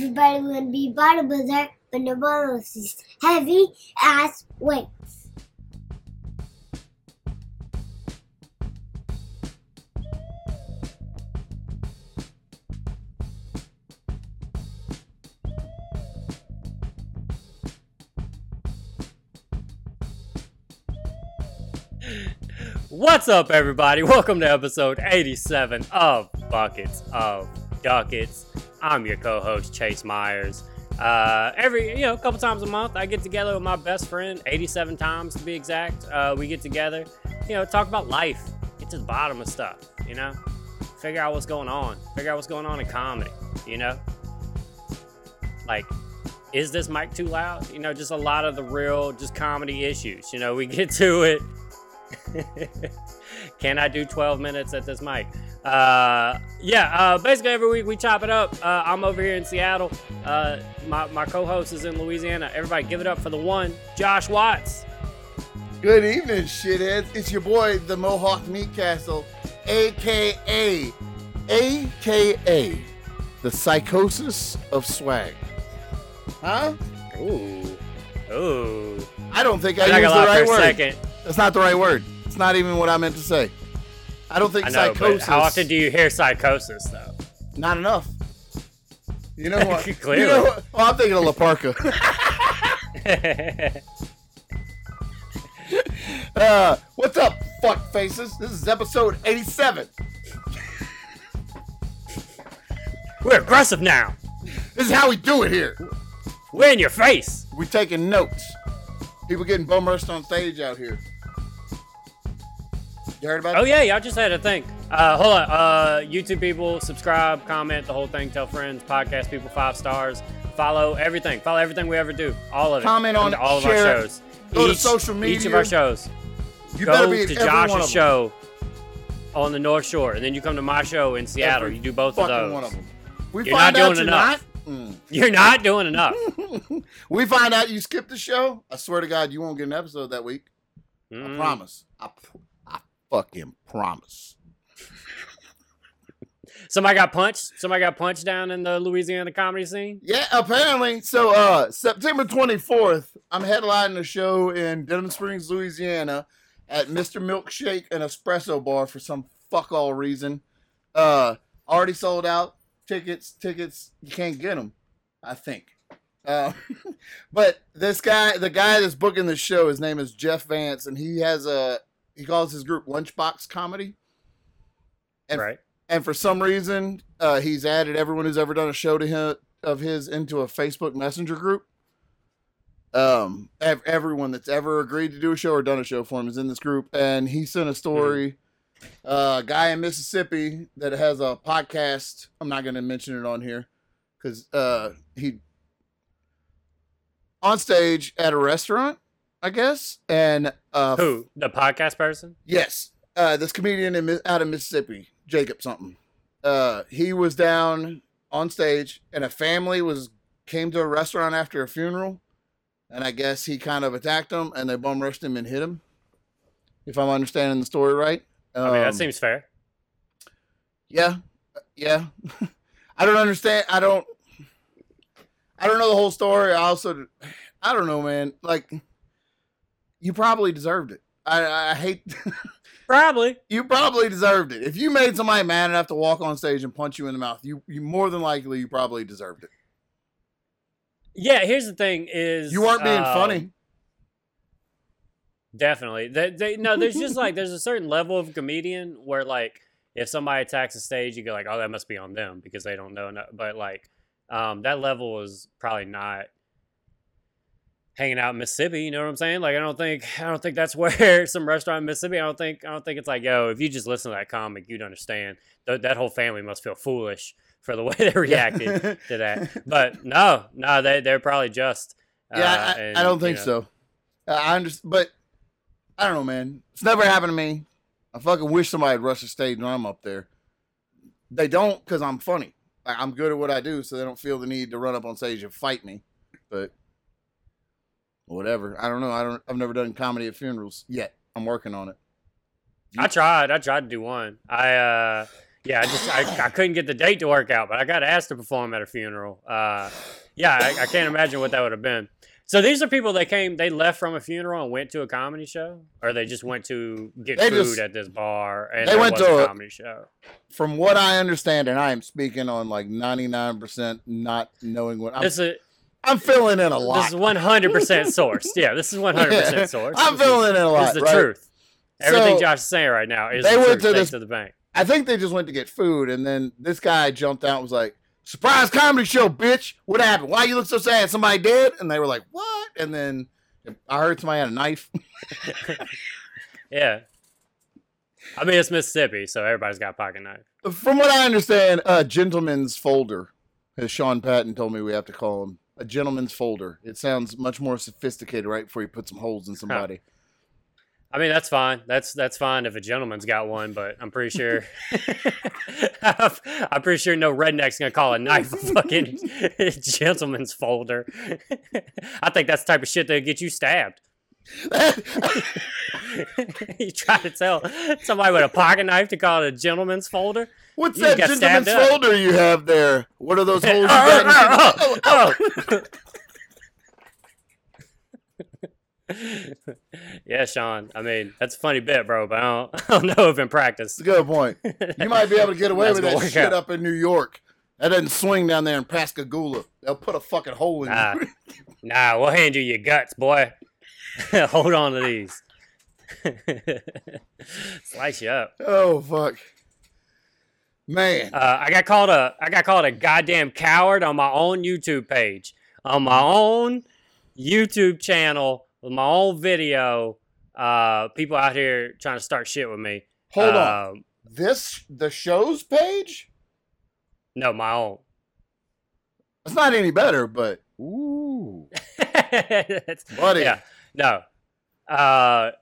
Everybody would be bottom buzzers, but no bonuses. Heavy ass weights. What's up, everybody? Welcome to episode 87 of Buckets of Duckets. I'm your co-host, Chase Mayers. A couple times a month, I get together with my best friend, 87 times to be exact. We get together, talk about life, get to the bottom of stuff, figure out what's going on, in comedy, like, is this mic too loud? Just a lot of the real, just comedy issues, we get to it. Can I do 12 minutes at this mic? Basically every week we chop it up. I'm over here in Seattle. My co-host is in Louisiana. Everybody give it up for the one, Josh Watts. Good evening, shitheads. It's your boy, the Mohawk Meat Castle, a.k.a. the psychosis of swag. Huh? Ooh. I don't think I used the right word. That's not the right word. It's not even what I meant to say. I don't think psychosis. How often do you hear psychosis, though? Not enough. You know what? Clearly. I'm thinking of La Parka. What's up, fuck faces? This is episode 87. We're aggressive now. This is how we do it here. We're in your face. We're taking notes. People getting bum-rushed on stage out here. You heard about that? Oh, yeah, y'all just had a thing. Hold on. YouTube people, subscribe, comment, the whole thing, tell friends, podcast people, 5 stars. Follow everything. Follow everything we ever do. All of it. Comment on all of our shows. Go to social media. Each of our shows. You better be at every one of them. Go to Josh's show on the North Shore, and then you come to my show in Seattle. You do both of those. One of them. You're not doing enough. You're not doing enough. We find out you skipped the show, I swear to God, you won't get an episode that week. I promise. I fucking promise. Somebody got punched down in the Louisiana comedy scene? Yeah, apparently. So September 24th, I'm headlining a show in Denham Springs, Louisiana at Mr. Milkshake and Espresso Bar for some fuck all reason. Already sold out. Tickets, you can't get them, I think. But this guy, the guy that's booking the show, his name is Jeff Vance, and he calls his group Lunchbox Comedy. And for some reason, he's added everyone who's ever done a show to him of his into a Facebook Messenger group. Everyone that's ever agreed to do a show or done a show for him is in this group, and he sent a story. A guy in Mississippi that has a podcast. I'm not going to mention it on here because he on stage at a restaurant, I guess. And who, the podcast person? Yes, this comedian out of Mississippi, Jacob something. He was down on stage, and a family came to a restaurant after a funeral, and I guess he kind of attacked them, and they bum rushed him and hit him. If I'm understanding the story right. I mean, that seems fair. Yeah. I don't understand. I don't know the whole story. I don't know, man. Like, you probably deserved it. I hate. Probably. You probably deserved it. If you made somebody mad enough to walk on stage and punch you in the mouth, you more than likely, you probably deserved it. Yeah. Here's the thing is. You weren't being funny. Definitely. There's just like, there's a certain level of comedian where like, if somebody attacks a stage, you go like, oh, that must be on them because they don't know. But like, that level is probably not hanging out in Mississippi. You know what I'm saying? Like, I don't think that's where some restaurant in Mississippi. I don't think it's like, yo, if you just listen to that comic, you'd understand. That whole family must feel foolish for the way they reacted to that. But no, they're probably just. I don't think so. I understand, but. I don't know, man. It's never happened to me. I fucking wish somebody would rush the stage when I'm up there. They don't because I'm funny. Like, I'm good at what I do, so they don't feel the need to run up on stage and fight me. But whatever. I don't know. I've never done comedy at funerals yet. I'm working on it. I tried to do one. I Yeah, I couldn't get the date to work out, but I got asked to perform at a funeral. I can't imagine what that would have been. So these are people that came, they left from a funeral and went to a comedy show? Or they just went to get food at this bar and they went to a comedy show? From what I understand, and I am speaking on like 99% not knowing what... I'm filling in a lot. This is 100% sourced. Yeah, this is 100% sourced. I'm filling in a lot, it's the truth. Everything so, Josh is saying right now is the bank. I think they just went to get food, and then this guy jumped out and was like, "Surprise comedy show, bitch. What happened? Why you look so sad? Somebody dead?" And they were like, "What?" And then I heard somebody had a knife. Yeah. I mean, it's Mississippi, so everybody's got a pocket knife. From what I understand, a gentleman's folder, as Sean Patton told me we have to call him, a gentleman's folder. It sounds much more sophisticated, right, before you put some holes in somebody. I mean, that's fine. That's fine if a gentleman's got one, but I'm pretty sure I'm pretty sure no redneck's gonna call a knife a fucking gentleman's folder. I think that's the type of shit that'll get you stabbed. You try to tell somebody with a pocket knife to call it a gentleman's folder? What's that gentleman's folder you have there? What are those holes you got? Yeah, Sean. I mean, that's a funny bit, bro, but I don't know if in practice. That's a good point. You might be able to get away with that shit up in New York. That doesn't swing down there in Pascagoula. They'll put a fucking hole in you. Nah, we'll hand you your guts, boy. Hold on to these. Slice you up. Oh, fuck. Man. I got called a goddamn coward on my own YouTube page. On my own YouTube channel. With my own video, people out here trying to start shit with me. Hold on. The show's page? No, my own. It's not any better, but... Ooh. Buddy. Yeah, no. Man,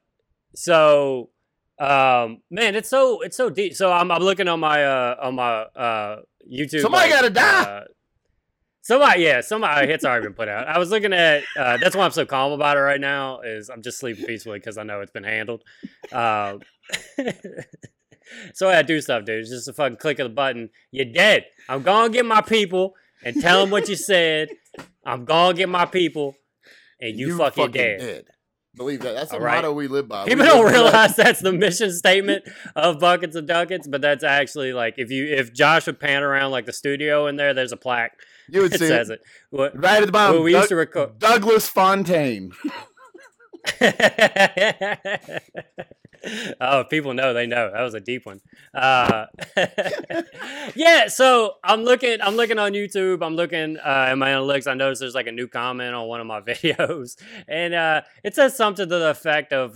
it's so deep. So I'm looking on my YouTube. Somebody gotta die. Somebody hits already been put out. I was looking at that's why I'm so calm about it right now, is I'm just sleeping peacefully because I know it's been handled. So I do stuff, dude. It's just a fucking click of the button. You're dead. I'm gonna get my people and tell them what you said. I'm gonna get my people and you fucking dead. Believe that. That's the motto we live by. People don't realize that's the mission statement of Buckets of Duckets, but that's actually like if Josh would pan around like the studio in there, there's a plaque. You would see it. Right at the bottom. We used to record Douglas Fontaine. Oh, people know. They know. That was a deep one. Yeah. So I'm looking on YouTube. I'm looking at my analytics. I noticed there's like a new comment on one of my videos, and it says something to the effect of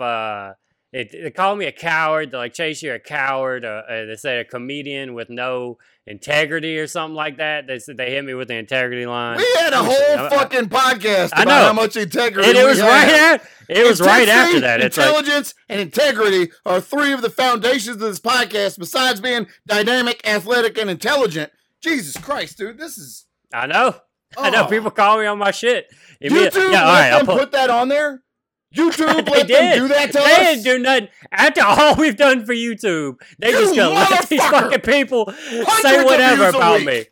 they called me a coward. They're like, "Chase, you're a coward." They said a comedian with no integrity or something like that. They said they hit me with the integrity line. We had a whole fucking podcast about how much integrity. And it was right after that. It's intelligence and integrity are three of the foundations of this podcast. Besides being dynamic, athletic, and intelligent, Jesus Christ, dude, this is. I know. Oh. I know. People call me on my shit. YouTube, yeah, all right, I'll put that on there. YouTube let them do that to us? They didn't do nothing. After all we've done for YouTube, they just gonna let these fucking people say whatever about me.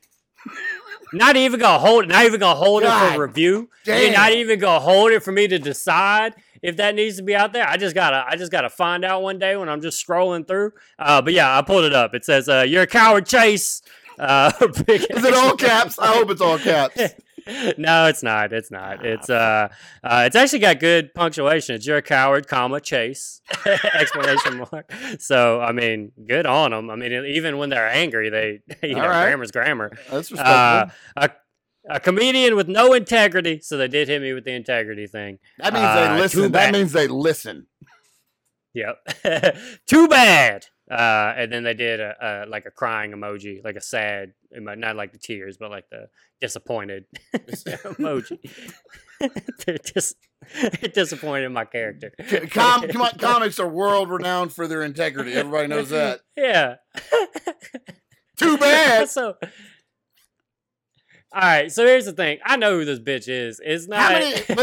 Not even gonna hold it for review. They're not even gonna hold it for me to decide if that needs to be out there. I just gotta find out one day when I'm just scrolling through. But yeah, I pulled it up. It says, "You're a coward, Chase." Is it all caps? I hope it's all caps. No, it's not. It's not. It's actually got good punctuation. It's "You're a coward, comma Chase," exclamation mark. So I mean, good on them. I mean, even when they're angry, they grammar's grammar. That's respectful. A comedian with no integrity. So they did hit me with the integrity thing. That means they listen. That means they listen. Yep. Too bad. And then they did a crying emoji, like a sad, not like the tears, but like the disappointed emoji. They're just disappointed in my character. Comics are world renowned for their integrity. Everybody knows that. Yeah. Too bad. So, all right. So here's the thing. I know who this bitch is. It's not.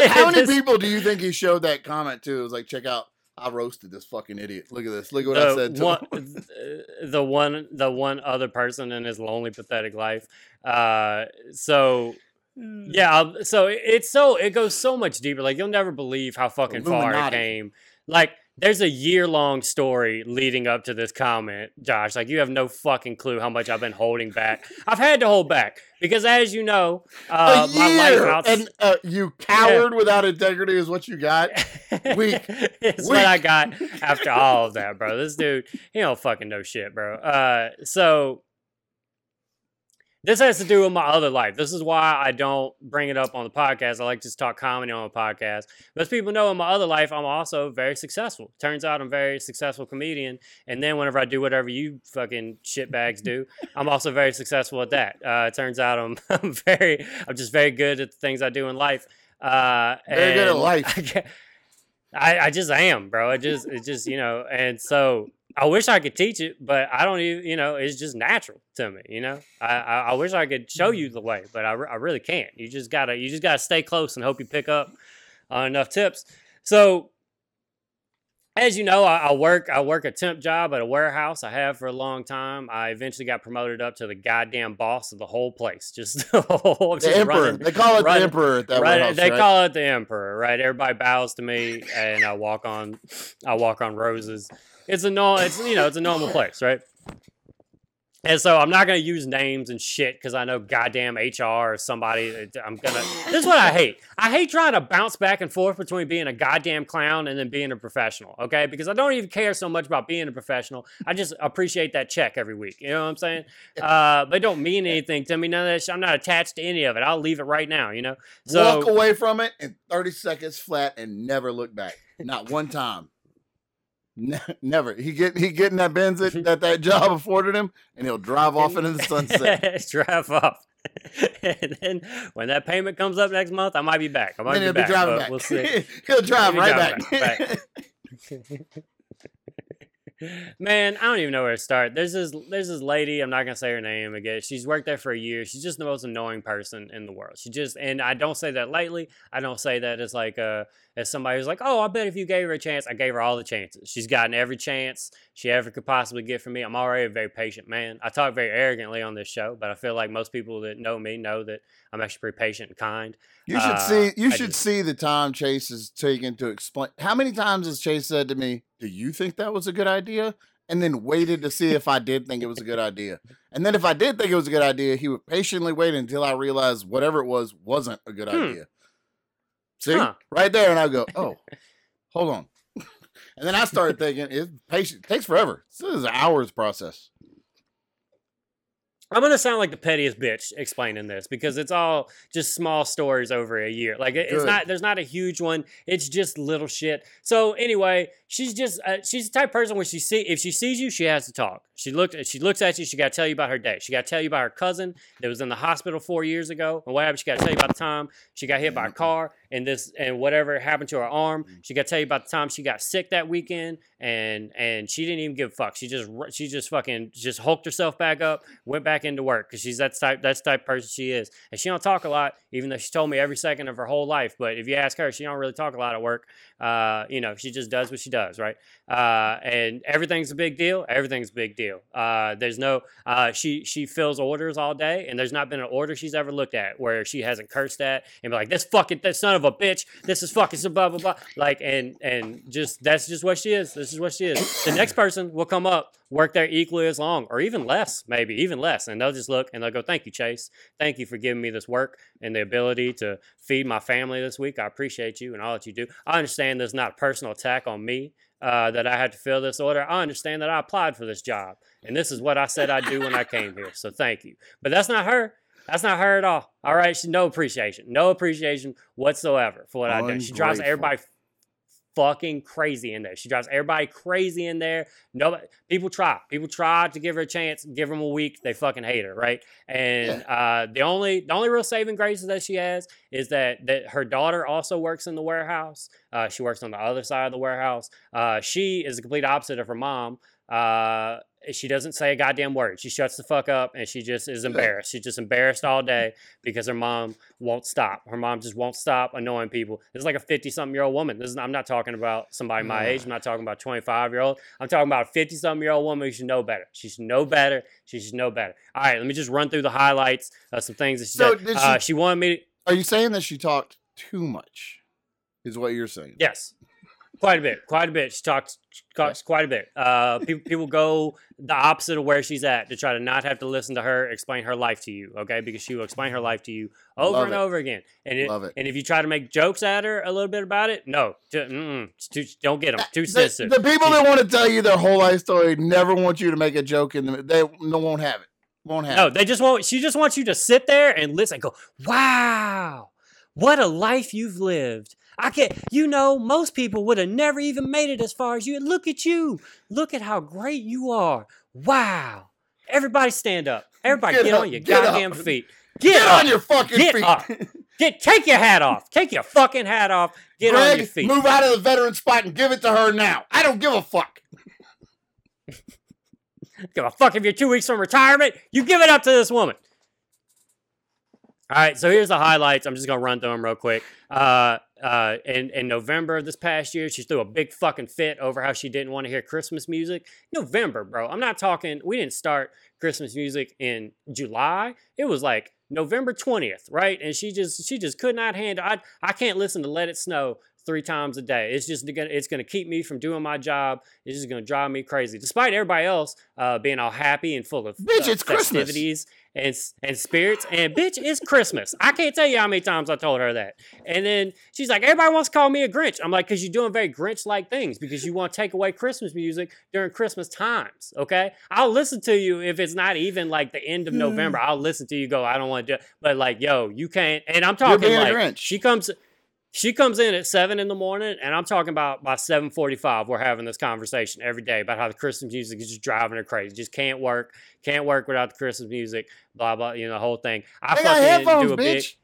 How many people do you think he showed that comment to? It was like, check out. I roasted this fucking idiot. Look at this. Look at what I said to him. the one other person in his lonely, pathetic life. Yeah, so it goes so much deeper. Like, you'll never believe how fucking far it came. Like, there's a year-long story leading up to this comment, Josh. Like, you have no fucking clue how much I've been holding back. I've had to hold back because, as you know, my life outside. And you coward without integrity is what you got. It's what I got after all of that, bro. This dude, he don't fucking know shit, bro. So. This has to do with my other life. This is why I don't bring it up on the podcast. I like to just talk comedy on a podcast. But as people know, in my other life, I'm also very successful. Turns out I'm a very successful comedian. And then whenever I do whatever you fucking shitbags do, I'm also very successful at that. It turns out I'm just very good at the things I do in life. Very good at life. I just am, bro. It just, you know, and so I wish I could teach it, but I don't even, you know, it's just natural to me, you know, I wish I could show you the way, but I really can't. You just gotta stay close and hope you pick up on enough tips. So as you know, I work a temp job at a warehouse. I have for a long time. I eventually got promoted up to the goddamn boss of the whole place. Just the whole, the emperor. They call it the emperor at that warehouse. They call it the emperor, right? Everybody bows to me, and I walk on roses. It's a normal place, right? And so I'm not gonna use names and shit because I know goddamn HR or somebody. This is what I hate. I hate trying to bounce back and forth between being a goddamn clown and then being a professional, okay? Because I don't even care so much about being a professional. I just appreciate that check every week. You know what I'm saying? But it don't mean anything to me. None of that shit. I'm not attached to any of it. I'll leave it right now. You know. So, walk away from it in 30 seconds flat and never look back. Not one time. Never. He getting that Benz that job afforded him, and he'll drive off into the sunset. Drive off. And then when that payment comes up next month, I might be back. He'll be driving back. We'll see. He'll drive back. Man, I don't even know where to start. There's this lady. I'm not gonna say her name again. She's worked there for a year. She's just the most annoying person in the world. And I don't say that lightly. I don't say that as like as somebody who's like, oh, I bet if you gave her a chance. I gave her all the chances. She's gotten every chance she ever could possibly get from me. I'm already a very patient man. I talk very arrogantly on this show, but I feel like most people that know me know that I'm actually pretty patient and kind. You should see the time Chase is taking to explain. How many times has Chase said to me, do you think that was a good idea? And then waited to see if I did think it was a good idea. And then if I did think it was a good idea, he would patiently wait until I realized whatever it was wasn't a good idea. See, right there, and I go, oh, hold on. And then I started thinking, it takes forever. This is an hour's process. I'm going to sound like the pettiest bitch explaining this because it's all just small stories over a year. Like, there's not a huge one. It's just little shit. So anyway, she's the type of person where if she sees you, she has to talk. She looks at you. She got to tell you about her day. She got to tell you about her cousin that was in the hospital 4 years ago. And what happened? She got to tell you about the time she got hit by a car and whatever happened to her arm. She got to tell you about the time she got sick that weekend. And she didn't even give a fuck. She just hulked herself back up, went back into work because she's that type person she is, and she don't talk a lot, even though she told me every second of her whole life. But if you ask her, she don't really talk a lot at work. You know, she just does what she does, right? And everything's a big deal. There's no she fills orders all day, and there's not been an order she's ever looked at where she hasn't cursed at and be like, this son of a bitch, this is fucking blah blah blah. Like, and just that's just what she is. This is what she is. The next person will come up, work there equally as long or even less, maybe even less. And they'll just look and they'll go, thank you, Chase. Thank you for giving me this work and the ability to feed my family this week. I appreciate you and all that you do. I understand there's not a personal attack on me that I had to fill this order. I understand that I applied for this job and this is what I said I'd do when I came here. So thank you. But that's not her. That's not her at all. All right. She's no appreciation. No appreciation whatsoever for what I did. She drives everybody fucking crazy in there. She drives everybody crazy in there. Nobody, people try to give her a chance, give them a week. They fucking hate her, right? And the only real saving grace that she has is that her daughter also works in the warehouse. She works on the other side of the warehouse. She is the complete opposite of her mom. She doesn't say a goddamn word. She shuts the fuck up, and she just is embarrassed. She's just embarrassed all day because her mom won't stop. Her mom just won't stop annoying people. This is like a 50-something-year-old woman. This is, I'm not talking about somebody my age. I'm not talking about a 25-year-old. I'm talking about a 50-something-year-old woman who should know better. She should know better. She should know better. All right, let me just run through the highlights of some things that she said. She wanted me to... Are you saying that she talked too much, is what you're saying? Yes. Quite a bit. She talks quite a bit. People go the opposite of where she's at to try to not have to listen to her explain her life to you, okay? Because she will explain her life to you over and over again. And if you try to make jokes at her a little bit about it, no. Don't get them. Too sensitive. The people that want to tell you their whole life story never want you to make a joke in them. They won't have it. Won't have it. No, they just won't. She just wants you to sit there and listen and go, wow, what a life you've lived. I can't, most people would have never even made it as far as you. Look at you. Look at how great you are. Wow. Everybody stand up. Everybody get on your goddamn feet. Get on your fucking feet. Take your hat off. Take your fucking hat off. Get on your feet. Move out of the veteran spot and give it to her now. I don't give a fuck. Give a fuck if you're 2 weeks from retirement. You give it up to this woman. All right, so here's the highlights. I'm just going to run through them real quick. In November of this past year, she threw a big fucking fit over how she didn't want to hear Christmas music. November, bro. I'm not talking, we didn't start Christmas music in July. It was like November 20th, right? And she just could not handle, I can't listen to Let It Snow 3 times a day. It's gonna keep me from doing my job. It's just gonna drive me crazy. Despite everybody else being all happy and full of festivities and spirits, and bitch, it's Christmas. I can't tell you how many times I told her that. And then she's like, everybody wants to call me a Grinch. I'm like, because you're doing very Grinch-like things because you want to take away Christmas music during Christmas times. Okay, I'll listen to you if it's not even like the end of November. I'll listen to you go, I don't want to do it. But like, yo, you can't. And I'm talking like Grinch. She comes in at 7 in the morning, and I'm talking about by 7:45, we're having this conversation every day about how the Christmas music is just driving her crazy. Just can't work without the Christmas music, blah, blah, the whole thing. I fucking do a bitch.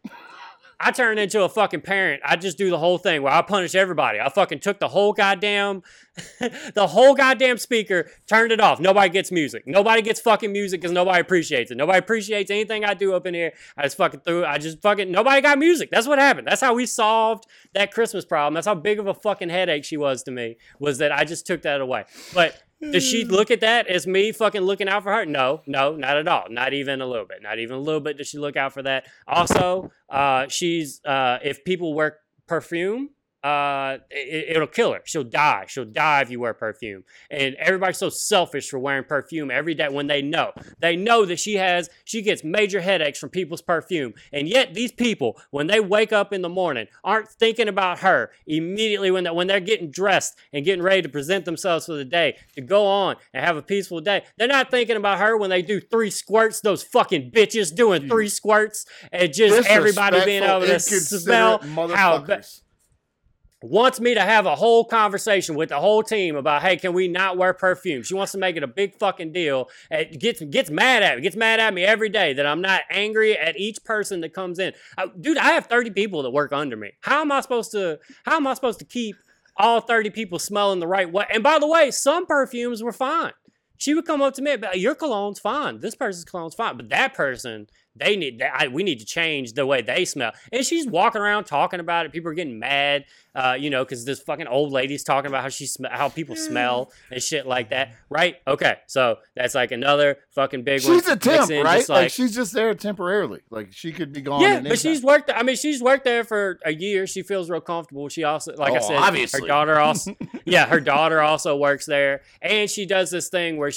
I turn into a fucking parent. I just do the whole thing where I punish everybody. I fucking took the whole goddamn, speaker, turned it off. Nobody gets music. Nobody gets fucking music because nobody appreciates it. Nobody appreciates anything I do up in here. Nobody got music. That's what happened. That's how we solved that Christmas problem. That's how big of a fucking headache she was to me, was that I just took that away. But does she look at that as me fucking looking out for her? No, not at all. Not even a little bit does she look out for that. Also, if people wear perfume, it'll kill her. She'll die if you wear perfume. And everybody's so selfish for wearing perfume every day when they know that she gets major headaches from people's perfume. And yet these people, when they wake up in the morning, aren't thinking about her immediately when they're getting dressed and getting ready to present themselves for the day to go on and have a peaceful day. They're not thinking about her when they do 3 squirts, those fucking bitches doing 3 squirts and just everybody being able to smell how wants me to have a whole conversation with the whole team about, hey, can we not wear perfume? She wants to make it a big fucking deal. It gets mad at me every day that I'm not angry at each person that comes in. Dude, I have 30 people that work under me. How am I supposed to keep all 30 people smelling the right way? And by the way, some perfumes were fine. She would come up to me, your cologne's fine. This person's cologne's fine, but that person, we need to change the way they smell. And she's walking around talking about it. People are getting mad, because this fucking old lady's talking about how people smell and shit like that, right? Okay, so that's like another fucking big one. She's a temp, right? She's just there temporarily. Like she could be gone. Yeah, but she's worked there for a year. She feels real comfortable. She also, obviously. her daughter also works there, and she does this thing where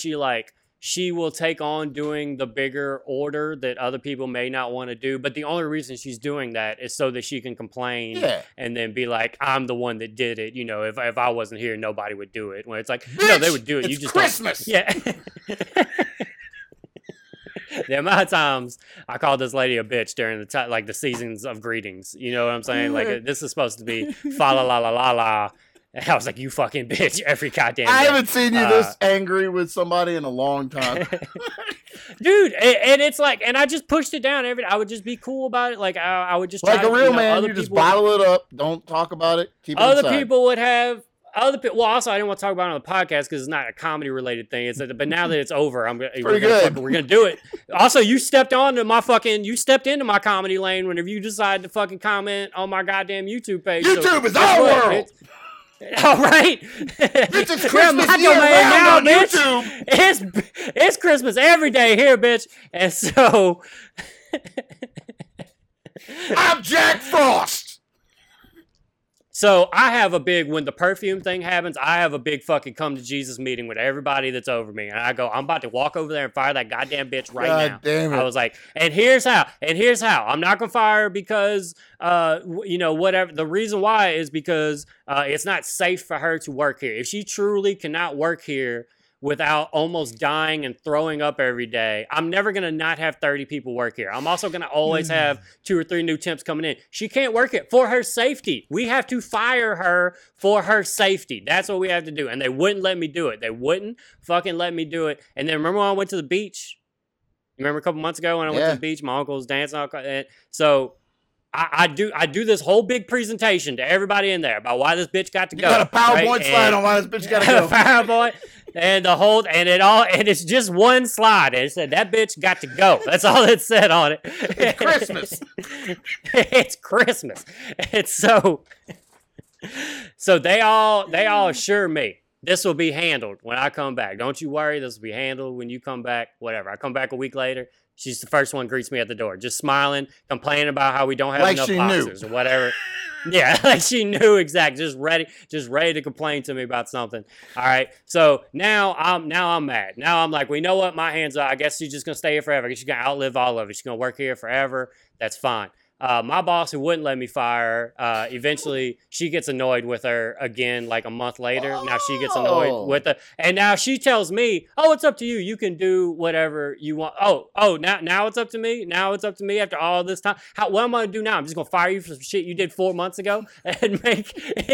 she will take on doing the bigger order that other people may not want to do. But the only reason she's doing that is so that she can complain and then be like, I'm the one that did it. If I wasn't here, nobody would do it. When it's like, bitch, no, they would do it. It's Christmas. Yeah. The amount of times I called this lady a bitch during the seasons of greetings. You know what I'm saying? Like, this is supposed to be fa la la la la la. And I was like, you fucking bitch every goddamn day. I haven't seen you this angry with somebody in a long time. Dude, and it's like, and I just pushed it down. I would just be cool about it. Like, I would just try to, like a real man, you just bottle it up. Don't talk about it. Keep it inside. Other people would have Other people, well, also I didn't want to talk about it on the podcast because it's not a comedy related thing. It's but now that it's over, we're gonna do it. Also, you stepped onto my into my comedy lane whenever you decided to fucking comment on my goddamn YouTube page. YouTube is our world. All right, it's Christmas year round on YouTube. It's Christmas every day here, bitch, and so I'm Jack Frost. So I have a big, when the perfume thing happens, I have a big fucking come to Jesus meeting with everybody that's over me. And I go, I'm about to walk over there and fire that goddamn bitch right now. Damn it. I was like, and here's how. I'm not going to fire her because, whatever. The reason why is because it's not safe for her to work here. If she truly cannot work here without almost dying and throwing up every day, I'm never going to not have 30 people work here. I'm also going to always have 2 or 3 new temps coming in. She can't work it for her safety. We have to fire her for her safety. That's what we have to do. And they wouldn't let me do it. They wouldn't fucking let me do it. And then remember when I went to the beach? Remember a couple months ago when I went to the beach, my uncle was dancing. So I do this whole big presentation to everybody in there about why this bitch got to go. You got a PowerPoint slide on why this bitch got to go. PowerPoint and the whole and it's just one slide and it said that bitch got to go. That's all it said on it. It's Christmas. It's Christmas. And so they all assure me this will be handled when I come back. Don't you worry, this will be handled when you come back. Whatever. I come back a week later. She's the first one greets me at the door, just smiling, complaining about how we don't have enough boxes or whatever. Yeah, like she knew exactly, just ready to complain to me about something. All right, so now I'm mad. Now I'm like, well, you know what? My hands are. I guess she's just gonna stay here forever. She's gonna outlive all of it. She's gonna work here forever. That's fine. My boss, who wouldn't let me fire her, eventually she gets annoyed with her again, like a month later. Oh. Now she gets annoyed with her. And now she tells me, oh, it's up to you. You can do whatever you want. Oh, now it's up to me. Now it's up to me after all this time. What am I going to do now? I'm just going to fire you for some shit you did 4 months ago. He said, I'm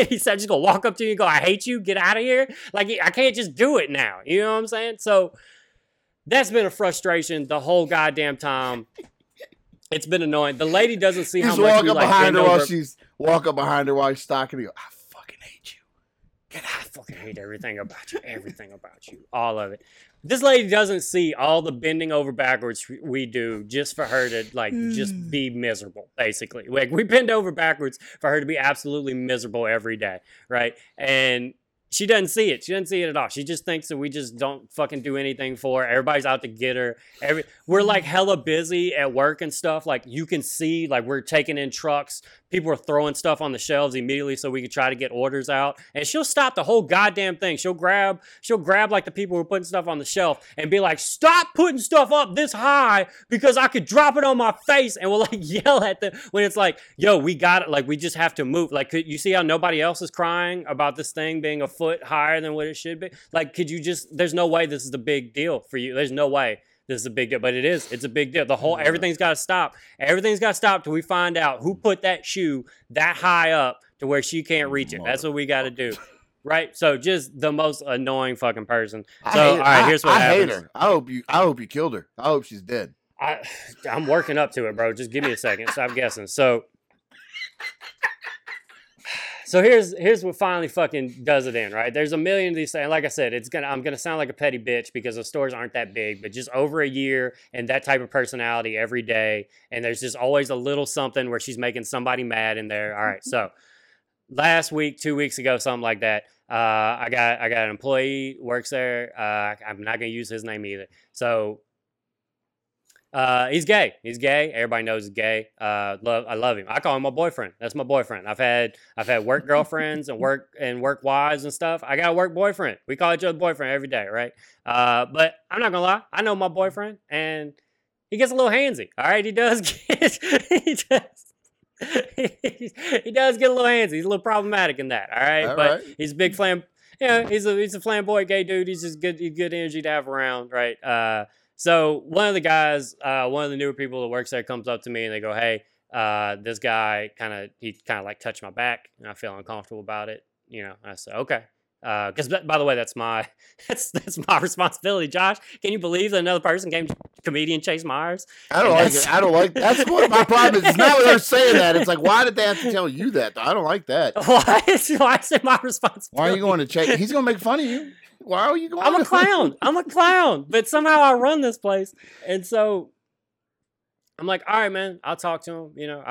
just going to walk up to you and go, I hate you. Get out of here. Like, I can't just do it now. You know what I'm saying? So that's been a frustration the whole goddamn time. It's been annoying. The lady doesn't see how much you like her while she's walking behind her while she's stalking you. I fucking hate you. I fucking hate everything about you. Everything about you. All of it. This lady doesn't see all the bending over backwards we do just for her to just be miserable, basically. Like we bend over backwards for her to be absolutely miserable every day, right? And she doesn't see it. She doesn't see it at all. She just thinks that we just don't fucking do anything for her. Everybody's out to get her. We're like hella busy at work and stuff. Like you can see, like we're taking in trucks. People are throwing stuff on the shelves immediately so we can try to get orders out. And she'll stop the whole goddamn thing. She'll grab like the people who are putting stuff on the shelf and be like, stop putting stuff up this high because I could drop it on my face. And we'll like yell at them when it's like, yo, we got it. Like we just have to move. Like you see how nobody else is crying about this thing being a foot higher than what it should be? Like, could you just, there's no way this is a big deal for you. There's no way this is a big deal, but it is. It's a big deal. Everything's got to stop. Everything's got to stop till we find out who put that shoe that high up to where she can't reach it. That's what we got to do. Right? So just the most annoying fucking person. Here's what happens. I hate her. I hope you killed her. I hope she's dead. I'm working up to it, bro. Just give me a second. Stop guessing. So here's what finally fucking does it in, right? There's a million of these things. Like I said, I'm gonna sound like a petty bitch because the stores aren't that big, but just over a year and that type of personality every day, and there's just always a little something where she's making somebody mad in there. All right, so last week, 2 weeks ago, something like that, I got an employee works there. I'm not gonna use his name either. So. He's gay. Everybody knows he's gay. I love him. I call him my boyfriend. That's my boyfriend. I've had work girlfriends and work wives and stuff. I got a work boyfriend. We call each other boyfriend every day, right? But I'm not gonna lie. I know my boyfriend, and he gets a little handsy. All right, he does get a little handsy. He's a little problematic in that. All right, he's a big flamboyant. Yeah, he's a flamboyant gay dude. He's just good energy to have around, right? So one of the guys, one of the newer people that works there comes up to me and they go, hey, this guy kind of touched my back and I feel uncomfortable about it. You know, and I said, okay. Because by the way, that's my responsibility. Josh, can you believe that another person came, comedian Chase Mayers? I don't like. That's one of my problems. It's not what they're saying that. It's like, why did they have to tell you that? I don't like that. Why is it my responsibility? Why are you going to Chase? He's going to make fun of you. Why are you going? I'm a clown. But somehow I run this place, and so I'm like, all right, man, I'll talk to him. You know,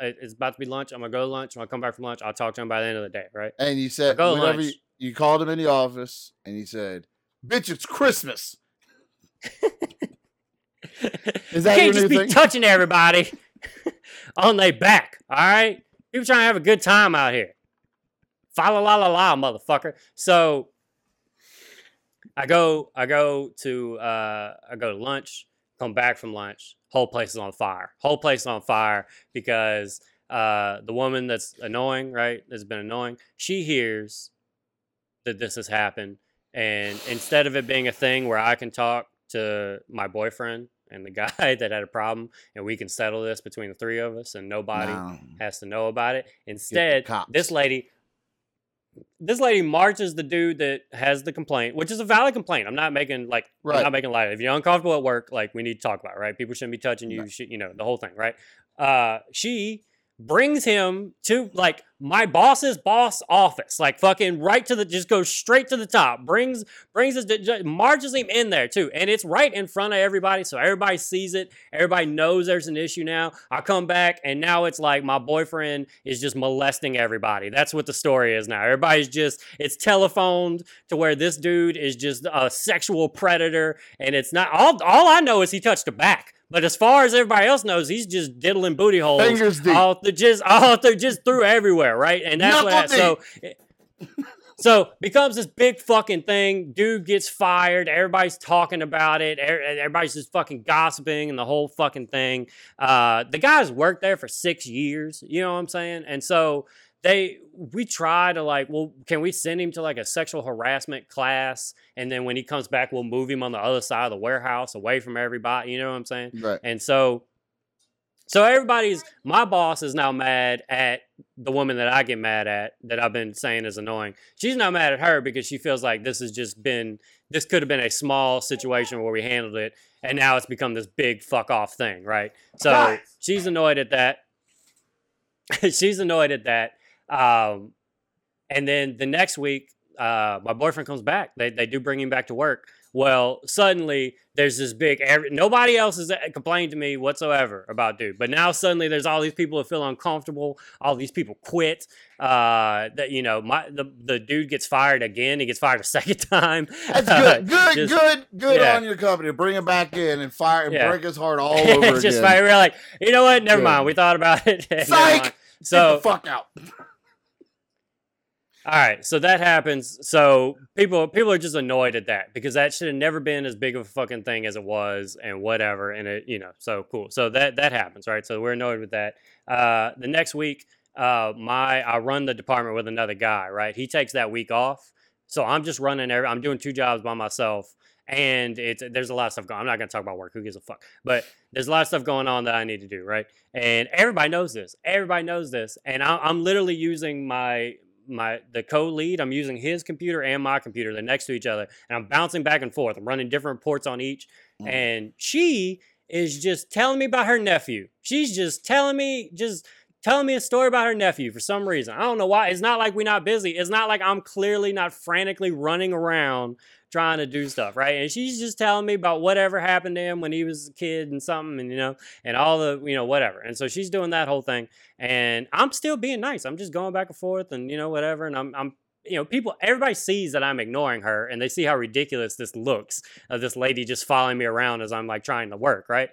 it's about to be lunch. I'm gonna go to lunch. When I come back from lunch, I'll talk to him by the end of the day, right? And you said, whenever you called him in the office, and he said, "Bitch, it's Christmas." Is that you can't just be touching everybody on their back. All right, people trying to have a good time out here. Fa la la la la, motherfucker. So I go to lunch. Come back from lunch. Whole place is on fire. Whole place is on fire because the woman that's annoying, right? That's been annoying. She hears that this has happened, and instead of it being a thing where I can talk to my boyfriend and the guy that had a problem, and we can settle this between the three of us, and nobody has to know about it. Instead, this lady marches the dude that has the complaint, which is a valid complaint. I'm not making light of it. If you're uncomfortable at work, like, we need to talk about it, right? People shouldn't be touching you, right. You know, the whole thing, right? She brings him to, like, my boss's boss office, like, fucking right to the, just goes straight to the top, brings us, marches him in there too. And it's right in front of everybody. So everybody sees it. Everybody knows there's an issue now. I come back and now it's like my boyfriend is just molesting everybody. That's what the story is now. Everybody's just, it's telephoned to where this dude is just a sexual predator. And it's not, all I know is he touched the back. But as far as everybody else knows, he's just diddling booty holes. Fingers deep. All through, just through everywhere, right? And that's what so becomes this big fucking thing. Dude gets fired. Everybody's talking about it. Everybody's just fucking gossiping and the whole fucking thing. The guy's worked there for 6 years. You know what I'm saying? And so we try to, like, well, can we send him to, like, a sexual harassment class? And then when he comes back, we'll move him on the other side of the warehouse away from everybody. You know what I'm saying? Right. And so my boss is now mad at the woman that I get mad at, that I've been saying is annoying. She's now mad at her because she feels like this could have been a small situation where we handled it. And now it's become this big fuck off thing. Right. So she's annoyed at that. And then the next week, my boyfriend comes back. They do bring him back to work. Well, suddenly there's this big, nobody else has complained to me whatsoever about dude. But now suddenly there's all these people that feel uncomfortable. All these people quit. The dude gets fired again. He gets fired a second time. That's good on your company. Bring him back in and fire and break his heart all over again. Just fire. We're like, you know what? Never mind. We thought about it. Psych. So get the fuck out. All right, so that happens. So people are just annoyed at that because that should have never been as big of a fucking thing as it was, and whatever. And it, you know, so cool. So that happens, right? So we're annoyed with that. The next week, I run the department with another guy, right? He takes that week off, so I'm just running. I'm doing two jobs by myself, and there's a lot of stuff going on. I'm not gonna talk about work. Who gives a fuck? But there's a lot of stuff going on that I need to do, right? And everybody knows this. And I'm literally using the co-lead, I'm using his computer and my computer. They're next to each other, and I'm bouncing back and forth. I'm running different reports on each, and she is just telling me about her nephew. She's just telling me a story about her nephew for some reason. I don't know why. It's not like we're not busy. It's not like I'm clearly not frantically running around trying to do stuff, right? And she's just telling me about whatever happened to him when he was a kid and something, and, you know, and all the, you know, whatever. And so she's doing that whole thing, and I'm still being nice. I'm just going back and forth and, you know, whatever. And I'm you know, everybody sees that I'm ignoring her, and they see how ridiculous this looks of this lady just following me around as I'm, like, trying to work, right?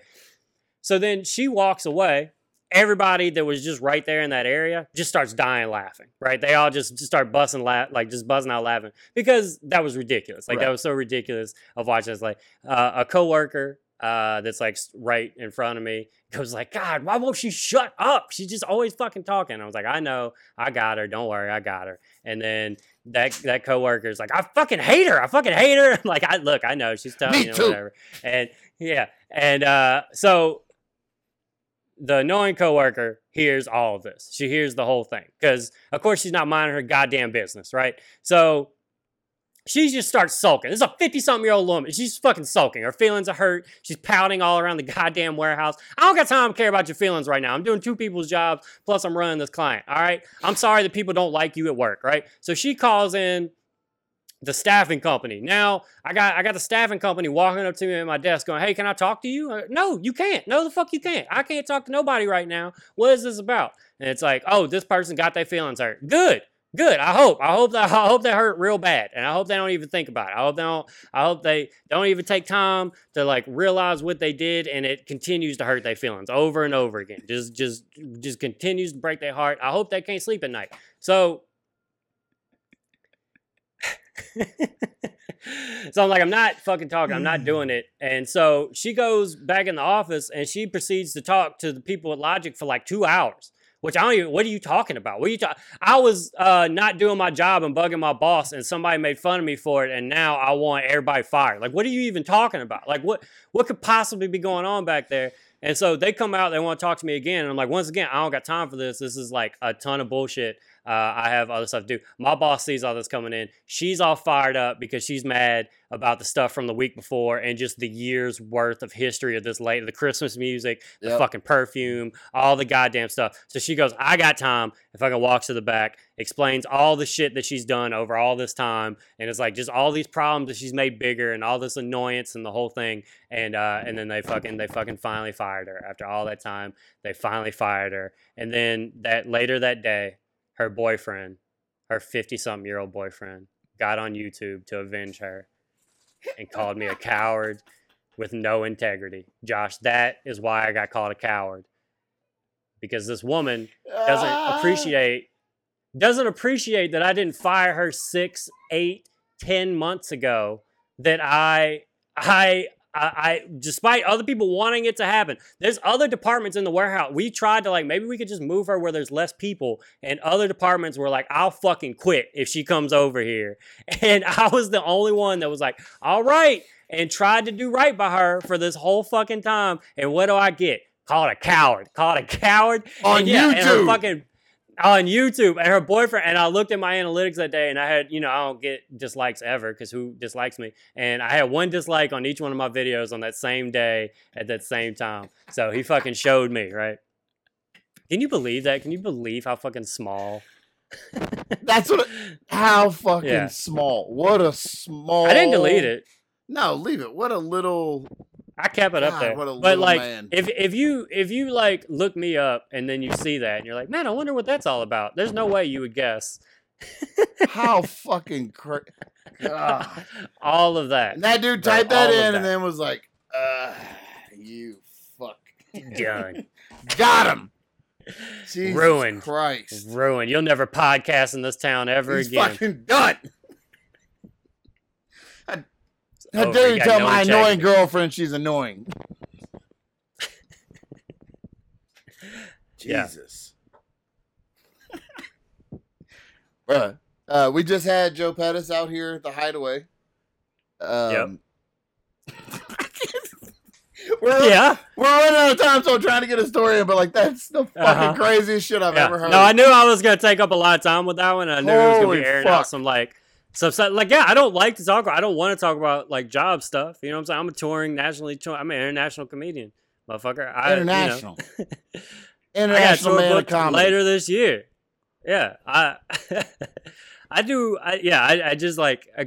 So then she walks away. Everybody that was just right there in that area just starts dying laughing, right? They all just start busting, buzzing out laughing because that was ridiculous. Like, that was so ridiculous of watching this. Like, a coworker that's, like, right in front of me goes like, "God, why won't she shut up? She's just always fucking talking." I was like, "I know, I got her. Don't worry, I got her." And then that coworker is like, "I fucking hate her. I fucking hate her." I'm like, I know she's telling me, you know, whatever. And so the annoying coworker hears all of this. She hears the whole thing because, of course, she's not minding her goddamn business, right? So she just starts sulking. This is a 50-something-year-old woman. She's fucking sulking. Her feelings are hurt. She's pouting all around the goddamn warehouse. I don't got time to care about your feelings right now. I'm doing two people's jobs, plus I'm running this client, all right? I'm sorry that people don't like you at work, right? So she calls in the staffing company. Now, I got the staffing company walking up to me at my desk going, hey, can I talk to you? No, you can't. No, the fuck you can't. I can't talk to nobody right now. What is this about? And it's like, oh, this person got their feelings hurt. Good. Good. I hope that hurt real bad, and I hope they don't even think about it. I hope they don't even take time to like realize what they did, and it continues to hurt their feelings over and over again. Just continues to break their heart. I hope they can't sleep at night. So, so I'm like, I'm not fucking talking. I'm not doing it. And so she goes back in the office, and she proceeds to talk to the people at Logic for like 2 hours. Which I don't even, what are you talking about? I was not doing my job and bugging my boss, and somebody made fun of me for it, and now I want everybody fired. Like, what are you even talking about? Like, what could possibly be going on back there? And so they come out, they want to talk to me again, and I'm like, once again, I don't got time for this. This is like a ton of bullshit. I have other stuff to do. My boss sees all this coming in. She's all fired up because she's mad about the stuff from the week before and just the year's worth of history of this lady, the Christmas music, the fucking perfume, all the goddamn stuff. So she goes, I got time. If I can walk to the back, explains all the shit that she's done over all this time. And it's like just all these problems that she's made bigger and all this annoyance and the whole thing. And then they fucking finally fired her. After all that time, they finally fired her. And then later that day, her boyfriend, her 50-something-year-old boyfriend, got on YouTube to avenge her and called me a coward with no integrity. Josh, that is why I got called a coward. Because this woman doesn't appreciate that I didn't fire her 6, 8, 10 months ago, that I despite other people wanting it to happen, there's other departments in the warehouse. We tried to maybe we could just move her where there's less people, and other departments were like, I'll fucking quit if she comes over here. And I was the only one that was like, all right, and tried to do right by her for this whole fucking time. And what do I get? Called a coward. On YouTube. And her fucking... on YouTube, and her boyfriend, and I looked at my analytics that day, and I had, I don't get dislikes ever, because who dislikes me? And I had one dislike on each one of my videos on that same day at that same time. So he fucking showed me, right? Can you believe that? Can you believe how fucking small? How fucking small. What a small. I didn't delete it. No, leave it. What a little. I kept it up there, but man. if you look me up and then you see that and you're like, man, I wonder what that's all about. There's no way you would guess. How fucking crazy! All of that. And that dude typed that in and then was like, you fuck, done, got him." Jesus Ruined. Christ, ruined. You'll never podcast in this town ever again. Fucking done. How dare you tell my annoying girlfriend she's annoying? Jesus. Bruh. We just had Joe Pettis out here at the Hideaway. We're running out of time, so I'm trying to get a story in, but that's the fucking craziest shit I've ever heard. No, I knew I was going to take up a lot of time with that one. I knew it was going to be aired out some I don't like to talk. I don't want to talk about job stuff. You know what I'm saying? I'm a I'm an international comedian, motherfucker. International man of comedy. Later this year. Yeah, I do. I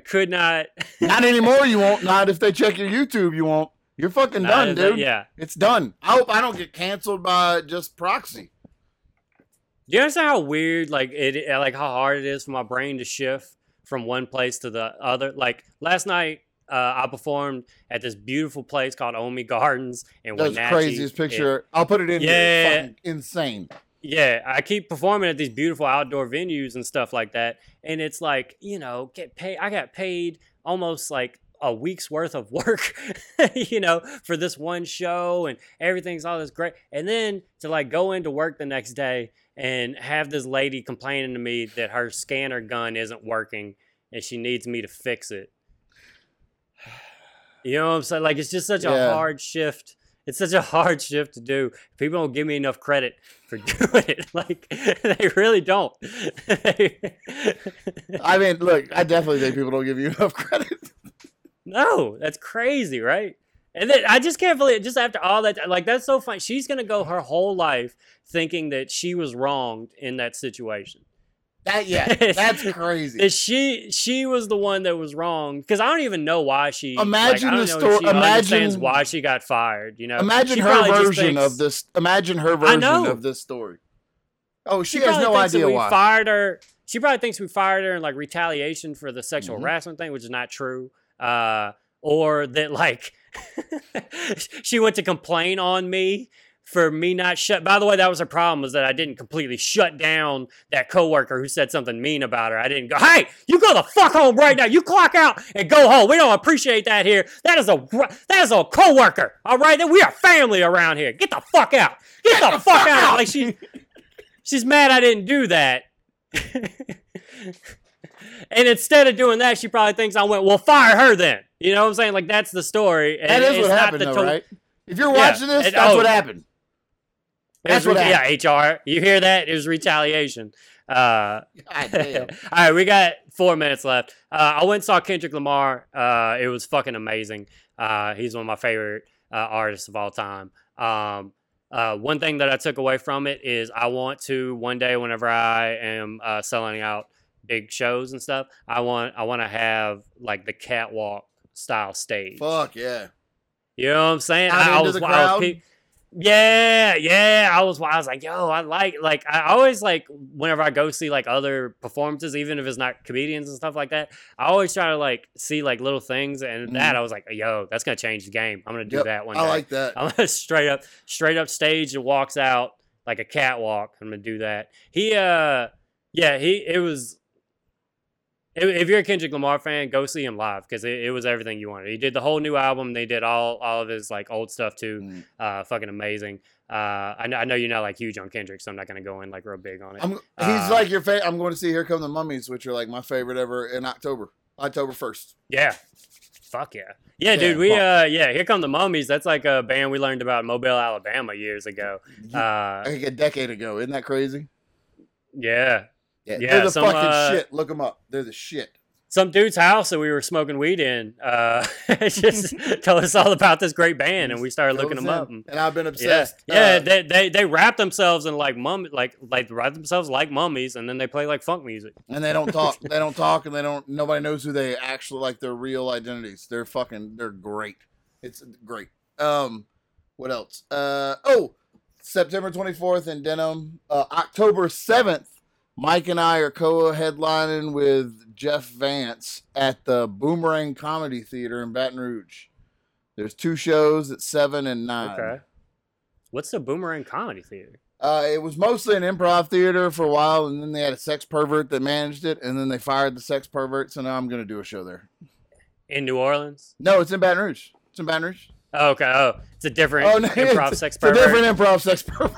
could not. Not anymore. You won't. Not if they check your YouTube. You won't. You're fucking done, dude. It's done. I hope I don't get canceled by just proxy. Do you understand how weird, how hard it is for my brain to shift from one place to the other? Last night, I performed at this beautiful place called Omi Gardens in Wenatchee. That's the craziest picture. I'll put it in. Yeah, insane. Yeah, I keep performing at these beautiful outdoor venues and stuff like that, and it's get paid. I got paid almost a week's worth of work, for this one show, and everything's all this great. And then to go into work the next day and have this lady complaining to me that her scanner gun isn't working and she needs me to fix it. You know what I'm saying? It's just such a hard shift It's such a hard shift to do. People don't give me enough credit for doing it. Like, they really don't. I mean, look, I definitely think people don't give you enough credit. No, that's crazy, right? And then I just can't believe it. Just after all that, like, that's so funny. She's going to go her whole life thinking that she was wronged in that situation. That's crazy. That she was the one that was wrong, because I don't even know why she. Imagine like, I don't the story. Imagine why she got fired. You know. Imagine her version of this. Imagine her version of this story. Oh, she has no idea why we fired her. She probably thinks we fired her in like retaliation for the sexual harassment thing, which is not true. Or that like she went to complain on me. For me not shut. By the way, that was her problem, was that I didn't completely shut down that coworker who said something mean about her. I didn't go, hey, you go the fuck home right now. You clock out and go home. We don't appreciate that here. That is a coworker. All right, then we are family around here. Get the fuck out. Get the fuck out. Like she's mad I didn't do that. And instead of doing that, she probably thinks I went, well, fire her then. You know what I'm saying? Like that's the story. And that is what happened, though, right? If you're watching this, that's what happened. That's what happened. Yeah, HR. You hear that? It was retaliation. All right, we got 4 minutes left. I went and saw Kendrick Lamar. It was fucking amazing. He's one of my favorite artists of all time. One thing that I took away from it is I want to one day, whenever I am selling out big shows and stuff, I want to have like the catwalk style stage. Fuck yeah. You know what I'm saying? I was like, yo, I always like whenever I go see like other performances, even if it's not comedians and stuff like that, I always try to like see like little things and that I was like, yo, that's going to change the game. I'm going to do that one day. I like that. I'm going to straight up stage and walks out like a catwalk. I'm going to do that. If you're a Kendrick Lamar fan, go see him live because it was everything you wanted. He did the whole new album. They did all of his like old stuff too. Fucking amazing. I know you're not like huge on Kendrick, so I'm not going to go in like real big on it. He's like your favorite. I'm going to see Here Come the Mummies, which are like my favorite ever in October 1st. Yeah. Fuck yeah. Yeah, dude. Here Come the Mummies. That's like a band we learned about in Mobile, Alabama years ago. Like a decade ago. Isn't that crazy? Yeah. Yeah, they're the fucking shit. Look them up. They're the shit. Some dude's house that we were smoking weed in just told us all about this great band, and we started looking them up. And I've been obsessed. Yeah, they wrap themselves in like mummies, and then they play like funk music. And they don't talk. And they don't. Nobody knows who they actually like. Their real identities. They're great. It's great. What else? September 24th in Denham. October 7th. Mike and I are co-headlining with Jeff Vance at the Boomerang Comedy Theater in Baton Rouge. There's 2 shows at 7 and 9. Okay. What's the Boomerang Comedy Theater? It was mostly an improv theater for a while, and then they had a sex pervert that managed it, and then they fired the sex pervert, so now I'm going to do a show there. In New Orleans? No, it's in Baton Rouge. Oh, okay. Oh, it's a different improv sex pervert. It's a different improv sex pervert.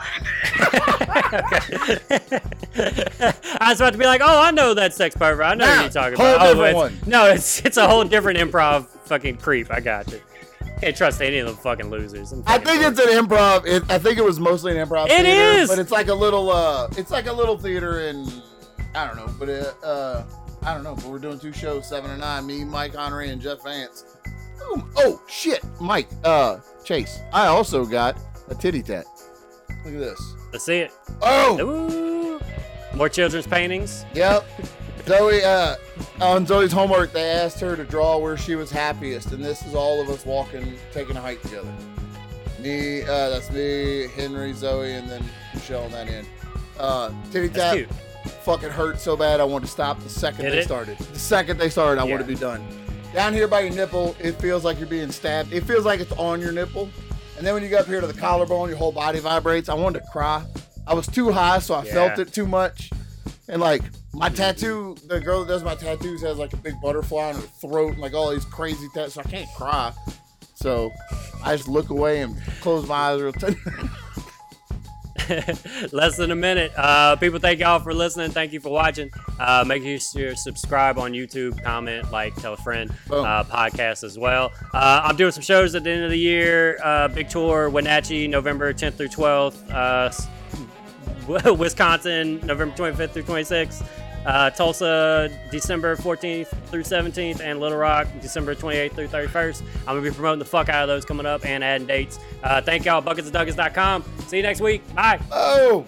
I was about to be like, oh, I know that sex pervert. I know what you're talking about. No, it's a whole different improv fucking creep. I got you. Can't trust any of them fucking losers. It's an improv. I think it was mostly an improv theater. It is. But it's like a little theater in, I don't know, but we're doing 2 shows, 7 and 9, me, Mike Henry, and Jeff Vance. Oh, shit, Mike, Chase, I also got a titty tat. Look at this. Let's see it. Oh! Ooh. More children's paintings. Yep. Zoe, on Zoe's homework, they asked her to draw where she was happiest, and this is all of us walking, taking a hike together. That's me, Henry, Zoe, and then Michelle on that end. Titty tat fucking hurt so bad I wanted to stop the second they started. The second they started, I wanted to be done. Down here by your nipple, it feels like you're being stabbed. It feels like it's on your nipple. And then when you get up here to the collarbone, your whole body vibrates. I wanted to cry. I was too high, so I felt it too much. And like my tattoo, the girl that does my tattoos has like a big butterfly on her throat and like all these crazy tattoos. So I can't cry. So I just look away and close my eyes real tight. less than a minute. People, thank y'all for listening. Thank you for watching. Make sure you subscribe on YouTube, comment, like, tell a friend. Podcast as well. I'm doing some shows at the end of the year. Big tour, Wenatchee, November 10th through 12th. Wisconsin, November 25th through 26th. Tulsa, December 14th through 17th, and Little Rock, December 28th through 31st. I'm going to be promoting the fuck out of those coming up and adding dates. Thank y'all. Bucketsofduckets.com. See you next week. Bye. Oh.